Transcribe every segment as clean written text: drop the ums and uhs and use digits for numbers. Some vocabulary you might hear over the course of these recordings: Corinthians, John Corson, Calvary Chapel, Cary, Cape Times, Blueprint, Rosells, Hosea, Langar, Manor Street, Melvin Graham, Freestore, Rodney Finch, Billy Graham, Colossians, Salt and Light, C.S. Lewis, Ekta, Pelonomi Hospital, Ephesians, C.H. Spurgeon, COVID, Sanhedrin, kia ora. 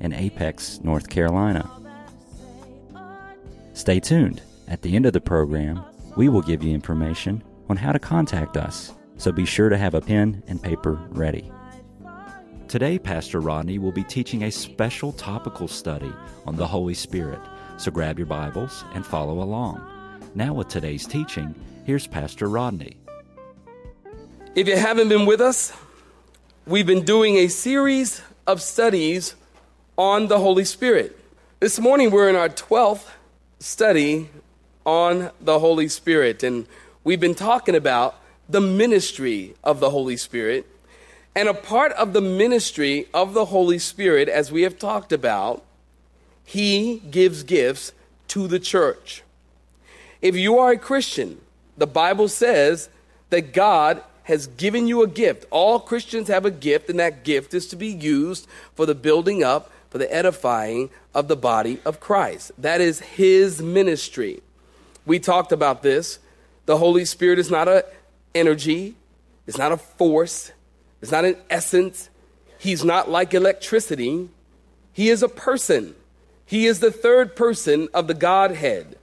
in Apex, North Carolina. Stay tuned. At the end of the program, we will give you information on how to contact us, so be sure to have a pen and paper ready. Today, Pastor Rodney will be teaching a special topical study on the Holy Spirit, so grab your Bibles and follow along. Now with today's teaching, here's Pastor Rodney. If you haven't been with us, we've been doing a series of studies on the Holy Spirit. This morning we're in our 12th study on the Holy Spirit, and we've been talking about the ministry of the Holy Spirit. And a part of the ministry of the Holy Spirit, as we have talked about, he gives gifts to the church. If you are a Christian, the Bible says that God has given you a gift. All Christians have a gift, and that gift is to be used for the building up, for the edifying of the body of Christ. That is his ministry. We talked about this. The Holy Spirit is not an energy. It's not a force. It's not an essence. He's not like electricity. He is a person. He is the third person of the Godhead.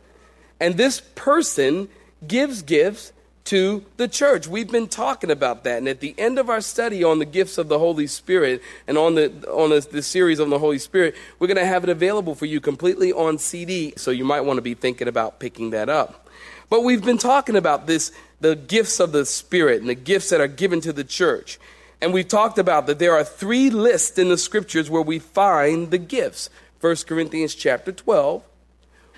And this person gives gifts to the church. We've been talking about that. And at the end of our study on the gifts of the Holy Spirit and on the series on the Holy Spirit, we're going to have it available for you completely on CD. So you might want to be thinking about picking that up. But we've been talking about this, the gifts of the Spirit and the gifts that are given to the church. And we've talked about that there are three lists in the scriptures where we find the gifts. 1 Corinthians chapter 12,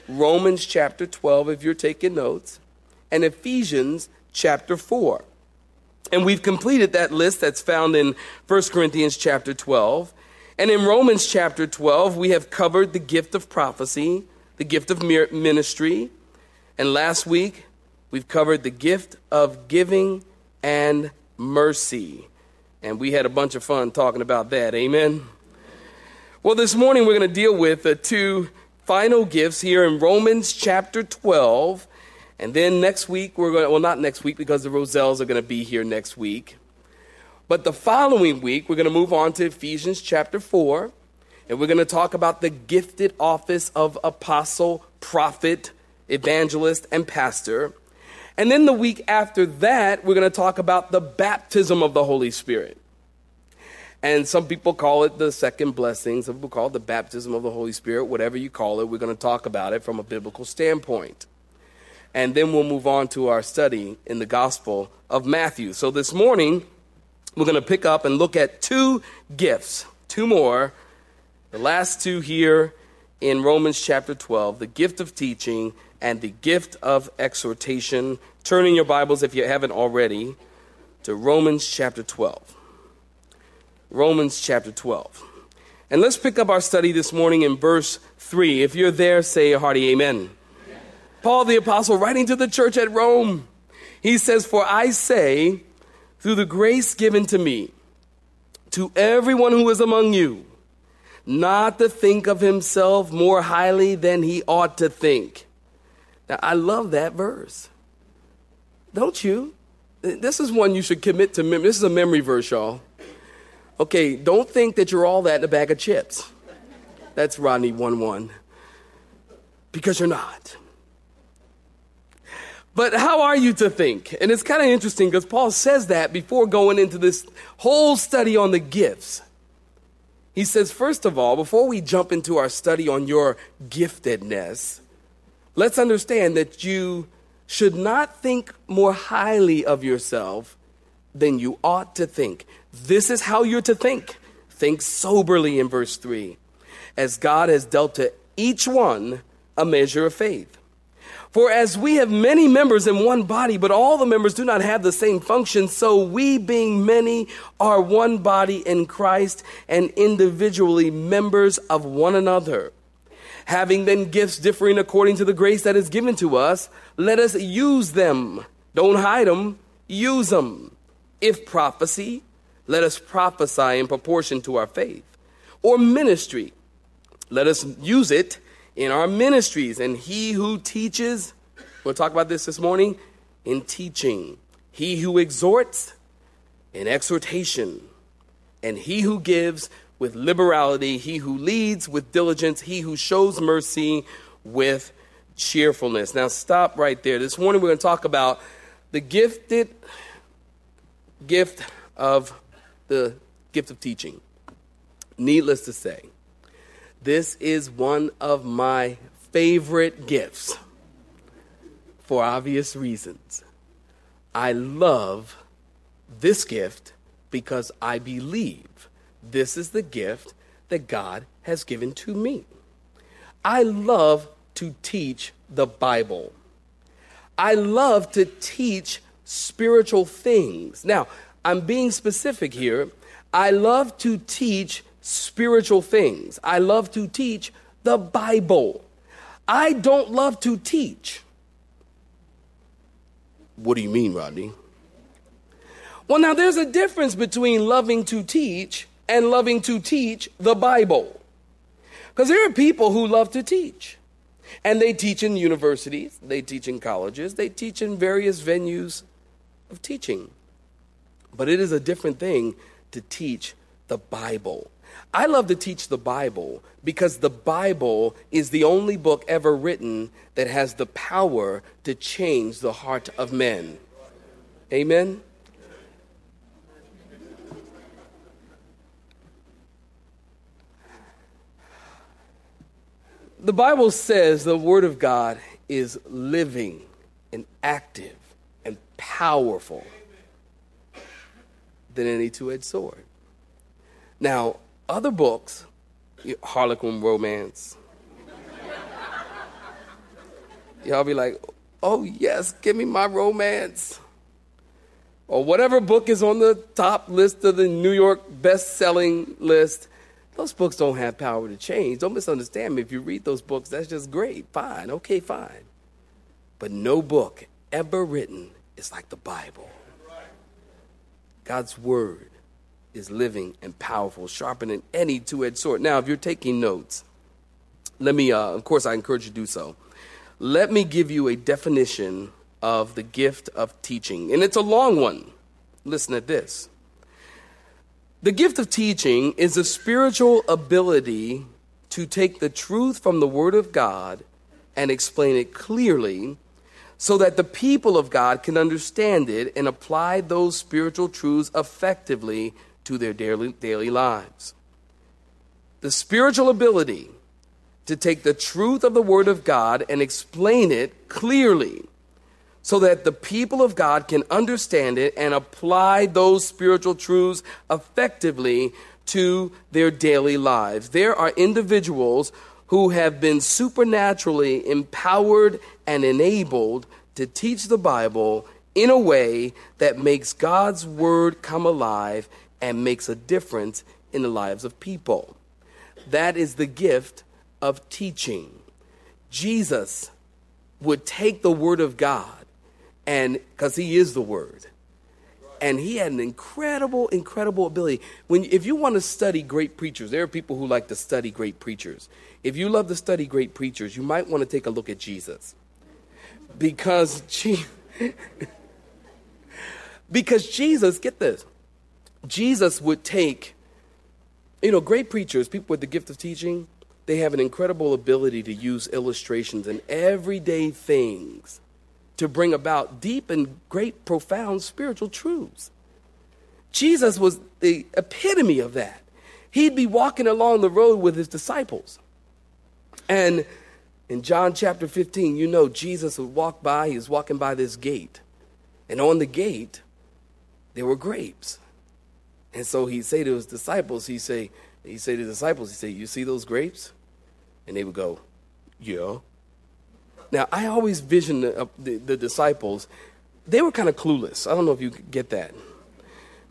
Romans chapter 12, if you're taking notes, and Ephesians chapter 4. And we've completed that list that's found in 1 Corinthians chapter 12. And in Romans chapter 12, we have covered the gift of prophecy, the gift of ministry. And last week, we've covered the gift of giving and mercy. And we had a bunch of fun talking about that. Amen. Well, this morning, we're going to deal with the two final gifts here in Romans chapter 12. And then next week, not next week, because the Rosells are going to be here next week. But the following week, we're going to move on to Ephesians chapter 4. And we're going to talk about the gifted office of apostle, prophet, evangelist, and pastor. And then the week after that, we're going to talk about the baptism of the Holy Spirit. And some people call it the second blessing. Some people call it the baptism of the Holy Spirit. Whatever you call it, we're going to talk about it from a biblical standpoint. And then we'll move on to our study in the Gospel of Matthew. So this morning, we're going to pick up and look at two gifts, two more, the last two here in Romans chapter 12, the gift of teaching and the gift of exhortation. Turn in your Bibles, if you haven't already, to Romans chapter 12. Romans chapter 12. And let's pick up our study this morning in verse 3. If you're there, say a hearty amen. Paul the apostle, writing to the church at Rome, he says, "For I say, through the grace given to me, to everyone who is among you, not to think of himself more highly than he ought to think." Now, I love that verse. Don't you? This is one you should commit to memory. This is a memory verse, y'all. Okay, don't think that you're all that in a bag of chips. That's Rodney 1-1. Because you're not. But how are you to think? And it's kind of interesting because Paul says that before going into this whole study on the gifts. He says, first of all, before we jump into our study on your giftedness, let's understand that you should not think more highly of yourself than you ought to think. This is how you're to think. Think soberly in verse 3, as God has dealt to each one a measure of faith. For as we have many members in one body, but all the members do not have the same function, so we, being many, are one body in Christ and individually members of one another. Having then gifts differing according to the grace that is given to us, let us use them. Don't hide them, use them. If prophecy, let us prophesy in proportion to our faith. Or ministry, let us use it in our ministries. And he who teaches, we'll talk about this morning, in teaching. He who exhorts, in exhortation. And he who gives, with liberality. He who leads, with diligence. He who shows mercy, with cheerfulness. Now stop right there. This morning we're going to talk about the gift of teaching. Needless to say, this is one of my favorite gifts for obvious reasons. I love this gift because I believe this is the gift that God has given to me. I love to teach the Bible. I love to teach spiritual things. Now, I'm being specific here. I love to teach spiritual things. I love to teach the Bible. I don't love to teach. What do you mean, Rodney? Well, now there's a difference between loving to teach and loving to teach the Bible. Because there are people who love to teach. And they teach in universities, they teach in colleges, they teach in various venues of teaching. But it is a different thing to teach the Bible. I love to teach the Bible because the Bible is the only book ever written that has the power to change the heart of men. Amen? The Bible says the Word of God is living and active and powerful than any two-edged sword. Now, other books, Harlequin romance, y'all be like, oh yes, give me my romance. Or whatever book is on the top list of the New York best-selling list, those books don't have power to change. Don't misunderstand me. If you read those books, that's just great, fine, okay, fine. But no book ever written is like the Bible. God's Word is living and powerful, sharper than any two-edged sword. Now, if you're taking notes, let me, of course, I encourage you to do so. Let me give you a definition of the gift of teaching. And it's a long one. Listen at this. The gift of teaching is a spiritual ability to take the truth from the Word of God and explain it clearly so that the people of God can understand it and apply those spiritual truths effectively to their daily lives. The spiritual ability to take the truth of the Word of God and explain it clearly so that the people of God can understand it and apply those spiritual truths effectively to their daily lives. There are individuals who have been supernaturally empowered and enabled to teach the Bible in a way that makes God's Word come alive and makes a difference in the lives of people. That is the gift of teaching. Jesus would take the Word of God, and because he is the Word, and he had an incredible, incredible ability. If you want to study great preachers, there are people who like to study great preachers. If you love to study great preachers, you might want to take a look at Jesus. Because Jesus, get this, Jesus would take, great preachers, people with the gift of teaching, they have an incredible ability to use illustrations and everyday things to bring about deep and great, profound spiritual truths. Jesus was the epitome of that. He'd be walking along the road with his disciples. And in John chapter 15, Jesus would walk by, he was walking by this gate. And on the gate, there were grapes. And so he'd say to his disciples, he'd say, you see those grapes? And they would go, yeah. Now, I always vision the disciples. They were kind of clueless. I don't know if you get that.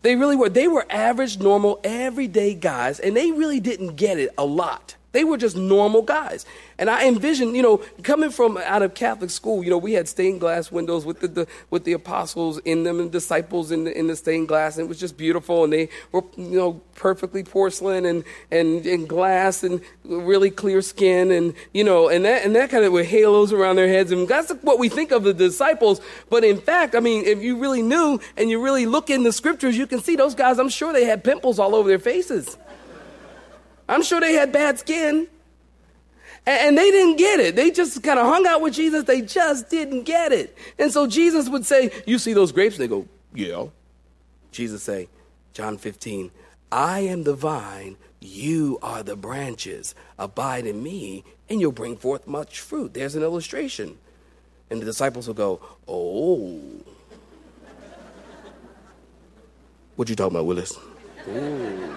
They really were. They were average, normal, everyday guys, and they really didn't get it a lot. They were just normal guys. And I envisioned, coming from out of Catholic school, we had stained glass windows with the apostles in them and disciples in the stained glass. And it was just beautiful. And they were, perfectly porcelain and glass and really clear skin and that kind of with halos around their heads. And that's what we think of the disciples. But in fact, if you really knew and you really look in the scriptures, you can see those guys, I'm sure they had pimples all over their faces. I'm sure they had bad skin, and they didn't get it. They just kind of hung out with Jesus. They just didn't get it. And so Jesus would say, you see those grapes? And they go, yeah. Jesus say, John 15, I am the vine, you are the branches. Abide in me, and you'll bring forth much fruit. There's an illustration. And the disciples will go, oh. What you talking about, Willis? Ooh.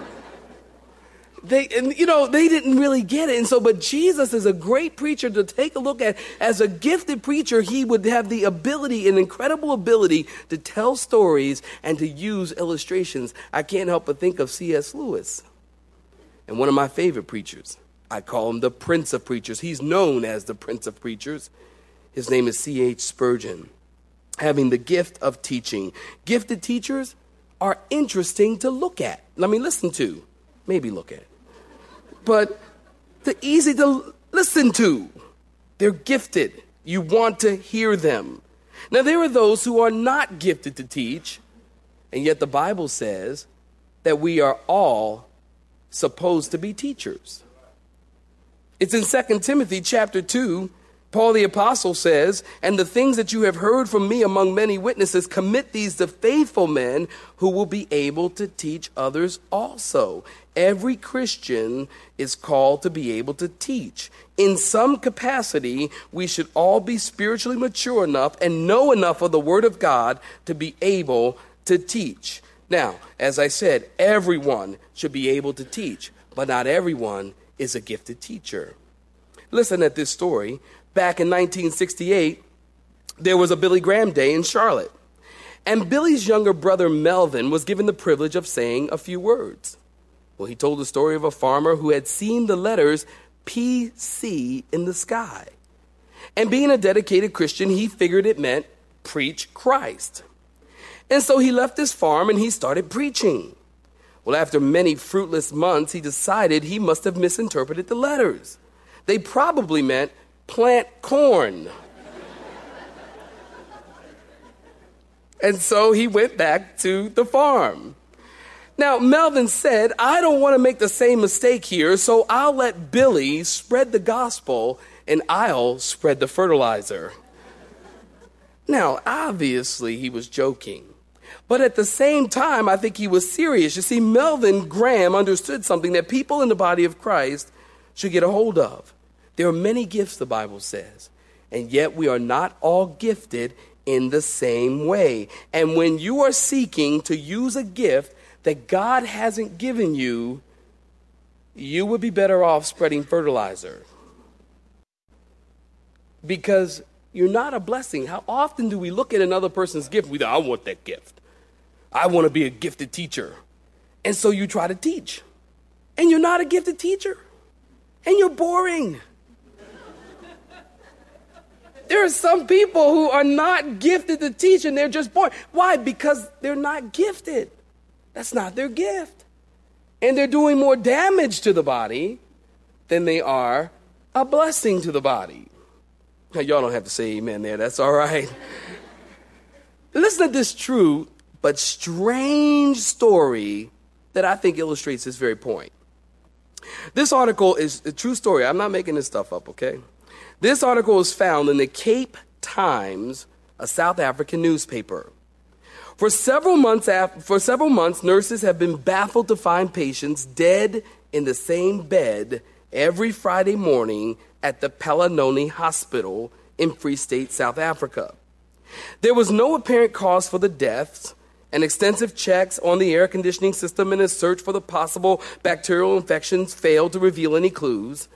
They didn't really get it. And so, but Jesus is a great preacher to take a look at. As a gifted preacher, he would have the ability, an incredible ability, to tell stories and to use illustrations. I can't help but think of C.S. Lewis, and one of my favorite preachers. I call him the Prince of Preachers. He's known as the Prince of Preachers. His name is C.H. Spurgeon, having the gift of teaching. Gifted teachers are interesting to look at. Listen to. Maybe look at it. But they're easy to listen to. They're gifted. You want to hear them. Now, there are those who are not gifted to teach, and yet the Bible says that we are all supposed to be teachers. It's in 2 Timothy chapter 2, Paul the Apostle says, and the things that you have heard from me among many witnesses, commit these to faithful men who will be able to teach others also. Every Christian is called to be able to teach. In some capacity, we should all be spiritually mature enough and know enough of the Word of God to be able to teach. Now, as I said, everyone should be able to teach, but not everyone is a gifted teacher. Listen at this story. Back in 1968, there was a Billy Graham Day in Charlotte, and Billy's younger brother Melvin was given the privilege of saying a few words. Well, he told the story of a farmer who had seen the letters PC in the sky, and being a dedicated Christian, he figured it meant preach Christ. And so he left his farm and he started preaching. Well, after many fruitless months, he decided he must have misinterpreted the letters. They probably meant plant corn. And so he went back to the farm. Now, Melvin said, I don't want to make the same mistake here, so I'll let Billy spread the gospel and I'll spread the fertilizer. Now, obviously, he was joking. But at the same time, I think he was serious. You see, Melvin Graham understood something that people in the body of Christ should get a hold of. There are many gifts, the Bible says, and yet we are not all gifted in the same way. And when you are seeking to use a gift that God hasn't given you, you would be better off spreading fertilizer, because you're not a blessing. How often do we look at another person's gift? We go, I want that gift. I want to be a gifted teacher. And so you try to teach, and you're not a gifted teacher, and you're boring. There are some people who are not gifted to teach and they're just born. Why? Because they're not gifted. That's not their gift. And they're doing more damage to the body than they are a blessing to the body. Now, y'all don't have to say amen there. That's all right. Listen to this true but strange story that I think illustrates this very point. This article is a true story. I'm not making this stuff up, okay? This article is found in the Cape Times, a South African newspaper. For several months, nurses have been baffled to find patients dead in the same bed every Friday morning at the Pelonomi Hospital in Free State, South Africa. There was no apparent cause for the deaths, and extensive checks on the air conditioning system and a search for the possible bacterial infections failed to reveal any clues.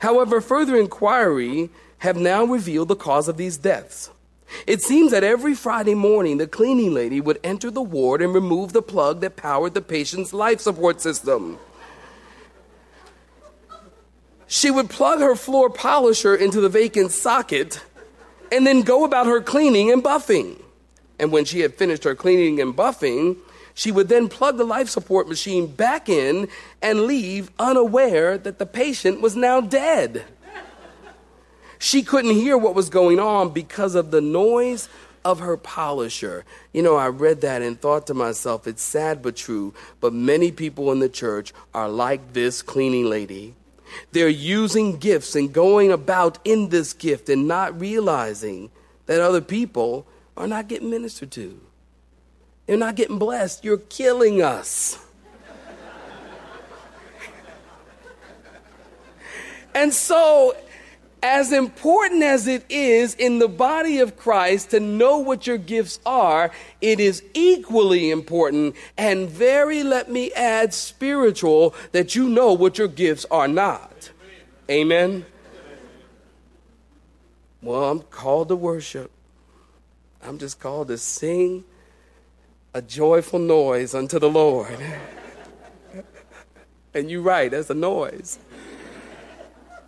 However, further inquiry have now revealed the cause of these deaths. It seems that every Friday morning, the cleaning lady would enter the ward and remove the plug that powered the patient's life support system. She would plug her floor polisher into the vacant socket and then go about her cleaning and buffing. And when she had finished her cleaning and buffing, she would then plug the life support machine back in and leave unaware that the patient was now dead. She couldn't hear what was going on because of the noise of her polisher. You know, I read that and thought to myself, it's sad but true, but many people in the church are like this cleaning lady. They're using gifts and going about in this gift and not realizing that other people are not getting ministered to. They're not getting blessed. You're killing us. And so, as important as it is in the body of Christ to know what your gifts are, it is equally important and very, let me add, spiritual that you know what your gifts are not. Amen? Well, I'm called to worship. I'm just called to sing a joyful noise unto the Lord. And you're right, that's a noise.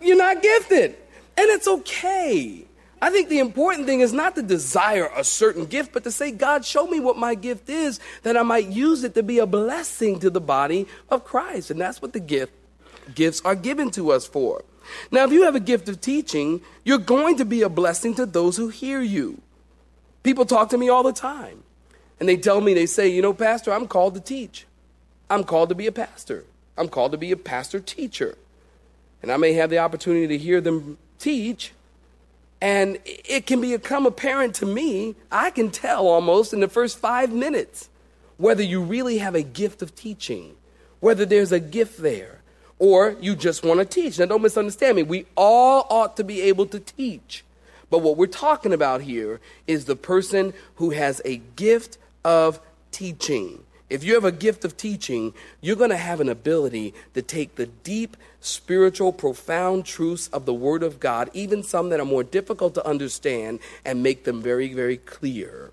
You're not gifted, and it's okay. I think the important thing is not to desire a certain gift, but to say, God, show me what my gift is, that I might use it to be a blessing to the body of Christ. And that's what the gifts are given to us for. Now, if you have a gift of teaching, you're going to be a blessing to those who hear you. People talk to me all the time, and they tell me, they say, you know, Pastor, I'm called to teach. I'm called to be a pastor. I'm called to be a pastor teacher. And I may have the opportunity to hear them teach, and it can become apparent to me, I can tell almost in the first 5 minutes whether you really have a gift of teaching, whether there's a gift there, or you just want to teach. Now, don't misunderstand me. We all ought to be able to teach. But what we're talking about here is the person who has a gift of teaching. If you have a gift of teaching, you're going to have an ability to take the deep, spiritual, profound truths of the Word of God, even some that are more difficult to understand, and make them very, very clear.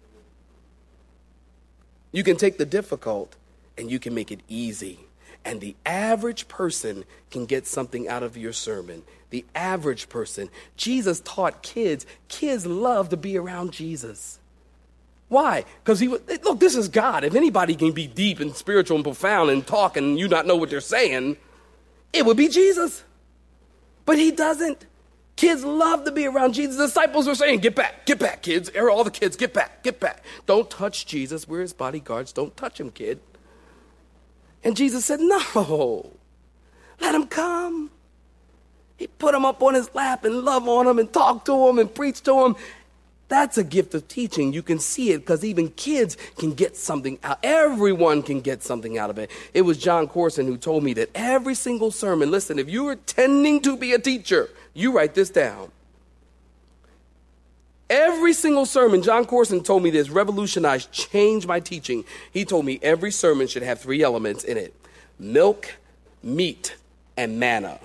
You can take the difficult and you can make it easy. And the average person can get something out of your sermon. The average person. Jesus taught kids. Kids love to be around Jesus. Why? Because look, this is God. If anybody can be deep and spiritual and profound and talk and you not know what they're saying, it would be Jesus. But he doesn't. Kids love to be around Jesus. The disciples were saying, get back, kids. All the kids, get back, get back. Don't touch Jesus. We're his bodyguards. Don't touch him, kid. And Jesus said, no, let him come. He put him up on his lap and love on him and talk to him and preach to him. That's a gift of teaching. You can see it because even kids can get something out. Everyone can get something out of it. It was John Corson who told me that every single sermon, listen, if you were tending to be a teacher, you write this down. Every single sermon, John Corson told me this, revolutionized, changed my teaching. He told me every sermon should have three elements in it: milk, meat, and manna.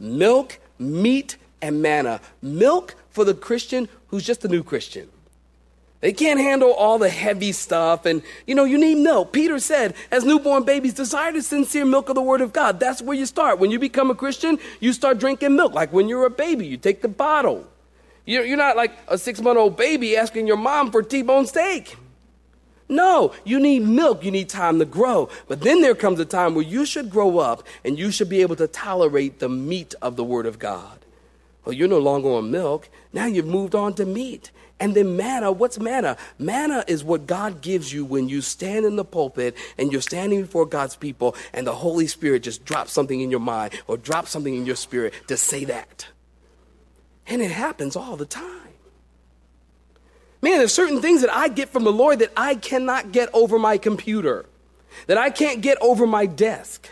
Milk, meat, and manna. Milk for the Christian who's just a new Christian. They can't handle all the heavy stuff. And, you know, you need milk. Peter said, as newborn babies, desire the sincere milk of the Word of God. That's where you start. When you become a Christian, you start drinking milk. Like when you're a baby, you take the bottle. You're not like a 6-month-old baby asking your mom for T-bone steak. No, you need milk. You need time to grow. But then there comes a time where you should grow up and you should be able to tolerate the meat of the Word of God. Well, you're no longer on milk. Now you've moved on to meat. And then manna, what's manna? Manna is what God gives you when you stand in the pulpit and you're standing before God's people and the Holy Spirit just drops something in your mind or drops something in your spirit to say that. And it happens all the time. Man, there's certain things that I get from the Lord that I cannot get over my computer, that I can't get over my desk.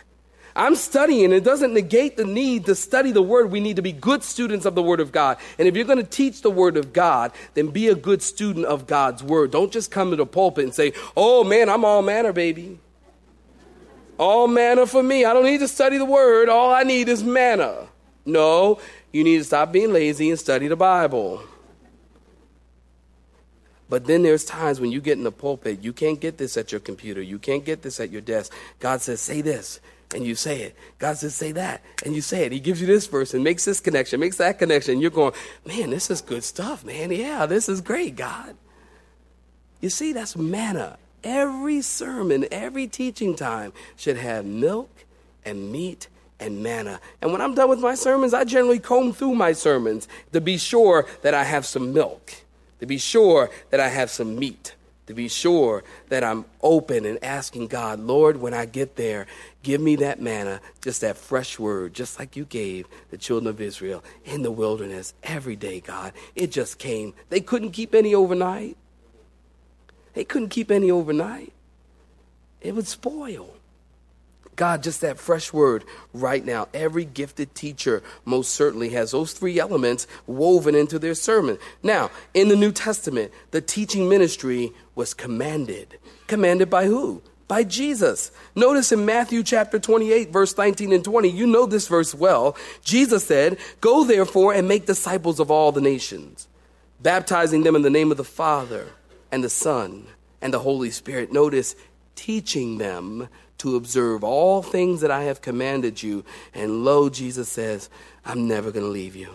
I'm studying. It doesn't negate the need to study the Word. We need to be good students of the Word of God. And if you're going to teach the Word of God, then be a good student of God's Word. Don't just come to the pulpit and say, oh, man, I'm all manner, baby. All manner for me. I don't need to study the Word. All I need is manna. No, you need to stop being lazy and study the Bible. But then there's times when you get in the pulpit, you can't get this at your computer. You can't get this at your desk. God says, say this, and you say it. God says, say that, and you say it. He gives you this verse and makes this connection, makes that connection. And you're going, man, this is good stuff, man. Yeah, this is great, God. You see, that's manna. Every sermon, every teaching time should have milk and meat and manna. And when I'm done with my sermons, I generally comb through my sermons to be sure that I have some milk, to be sure that I have some meat, to be sure that I'm open and asking God, Lord, when I get there, give me that manna, just that fresh word, just like you gave the children of Israel in the wilderness every day, God. It just came. They couldn't keep any overnight. They couldn't keep any overnight. It would spoil. God, just that fresh word right now. Every gifted teacher most certainly has those three elements woven into their sermon. Now, in the New Testament, the teaching ministry was commanded. Commanded by who? By Jesus. Notice in Matthew chapter 28, verse 19 and 20, you know this verse well. Jesus said, "Go therefore and make disciples of all the nations, baptizing them in the name of the Father and the Son and the Holy Spirit." Notice, teaching them to observe all things that I have commanded you. And lo, Jesus says, I'm never going to leave you.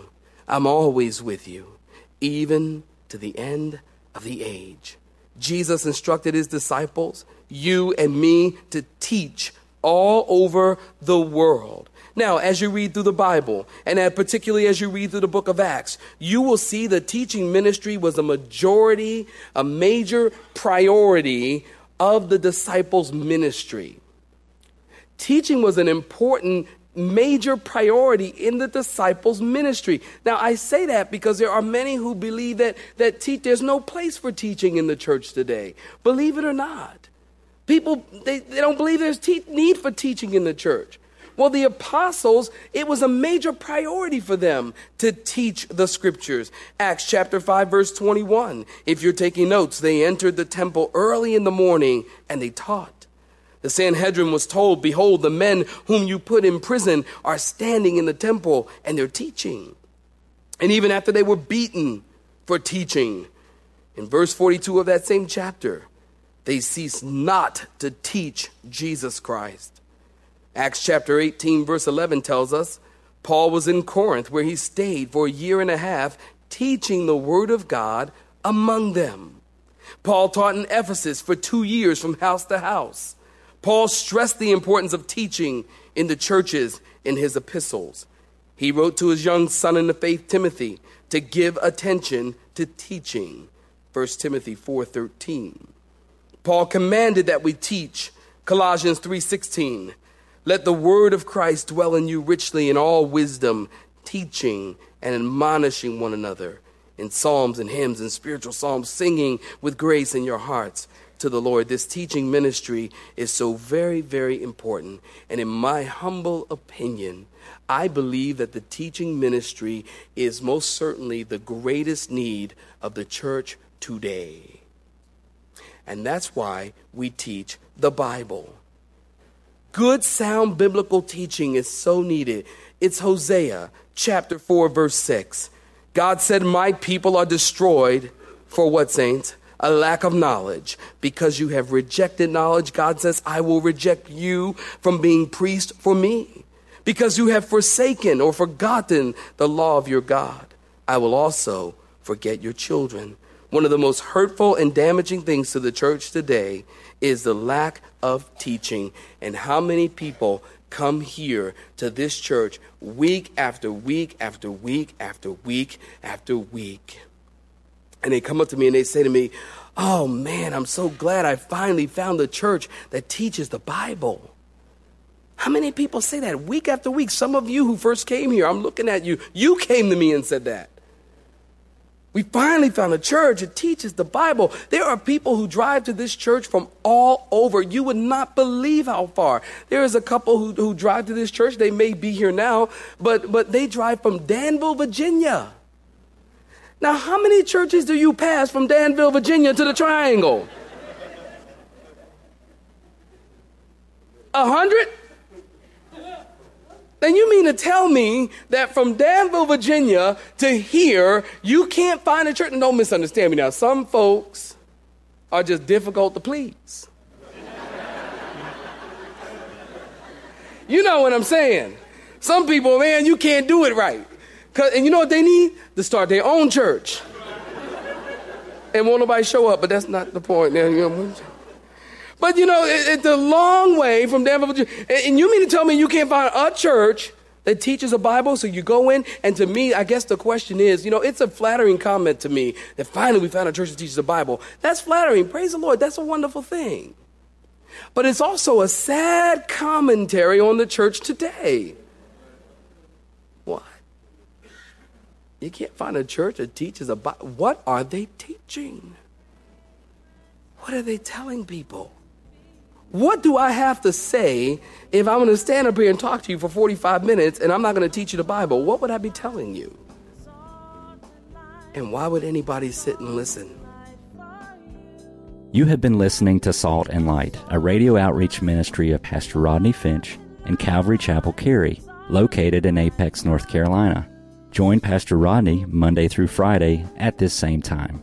I'm always with you, even to the end of the age. Jesus instructed his disciples, you and me, to teach all over the world. Now, as you read through the Bible, and particularly as you read through the book of Acts, you will see the teaching ministry was a major priority of the disciples' ministry. Teaching was an important major priority in the disciples' ministry. Now, I say that because there are many who believe that there's no place for teaching in the church today. Believe it or not. People, they don't believe there's need for teaching in the church. Well, the apostles, it was a major priority for them to teach the scriptures. Acts chapter 5, verse 21. If you're taking notes, they entered the temple early in the morning and they taught. The Sanhedrin was told, behold, the men whom you put in prison are standing in the temple and they're teaching. And even after they were beaten for teaching, in verse 42 of that same chapter, they ceased not to teach Jesus Christ. Acts chapter 18, verse 11 tells us, Paul was in Corinth where he stayed for a year and a half teaching the word of God among them. Paul taught in Ephesus for 2 years from house to house. Paul stressed the importance of teaching in the churches in his epistles. He wrote to his young son in the faith, Timothy, to give attention to teaching. 1 Timothy 4:13. Paul commanded that we teach. Colossians 3:16. Let the word of Christ dwell in you richly in all wisdom, teaching and admonishing one another in psalms and hymns and spiritual psalms, singing with grace in your hearts to the Lord. This teaching ministry is so very, very important. And in my humble opinion, I believe that the teaching ministry is most certainly the greatest need of the church today. And that's why we teach the Bible. Good, sound biblical teaching is so needed. It's Hosea chapter 4, verse 6. God said, my people are destroyed for what, saints? A lack of knowledge. Because you have rejected knowledge, God says, I will reject you from being priest for me. Because you have forsaken or forgotten the law of your God, I will also forget your children. One of the most hurtful and damaging things to the church today is the lack of teaching. And how many people come here to this church week after week after week after week after week. And they come up to me and they say to me, oh man, I'm so glad I finally found a church that teaches the Bible. How many people say that week after week? Some of you who first came here, I'm looking at you. You came to me and said that. We finally found a church that teaches the Bible. There are people who drive to this church from all over. You would not believe how far. There is a couple who drive to this church. They may be here now, but they drive from Danville, Virginia. Now, how many churches do you pass from Danville, Virginia to the Triangle? 100? Now you mean to tell me that from Danville, Virginia to here, you can't find a church? And don't misunderstand me now. Some folks are just difficult to please. You know what I'm saying? Some people, man, you can't do it right. And you know what they need? To start their own church. And won't nobody show up, but that's not the point. But, you know, it's a long way from Danville. And you mean to tell me you can't find a church that teaches a Bible? So you go in, and to me, I guess the question is, you know, it's a flattering comment to me that finally we found a church that teaches the Bible. That's flattering. Praise the Lord. That's a wonderful thing. But it's also a sad commentary on the church today. What? You can't find a church that teaches a Bible. What are they teaching? What are they telling people? What do I have to say if I'm going to stand up here and talk to you for 45 minutes and I'm not going to teach you the Bible? What would I be telling you? And why would anybody sit and listen? You have been listening to Salt and Light, a radio outreach ministry of Pastor Rodney Finch and Calvary Chapel, Cary, located in Apex, North Carolina. Join Pastor Rodney Monday through Friday at this same time.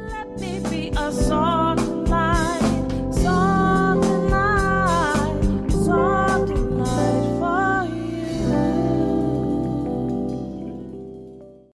Let me be a salt.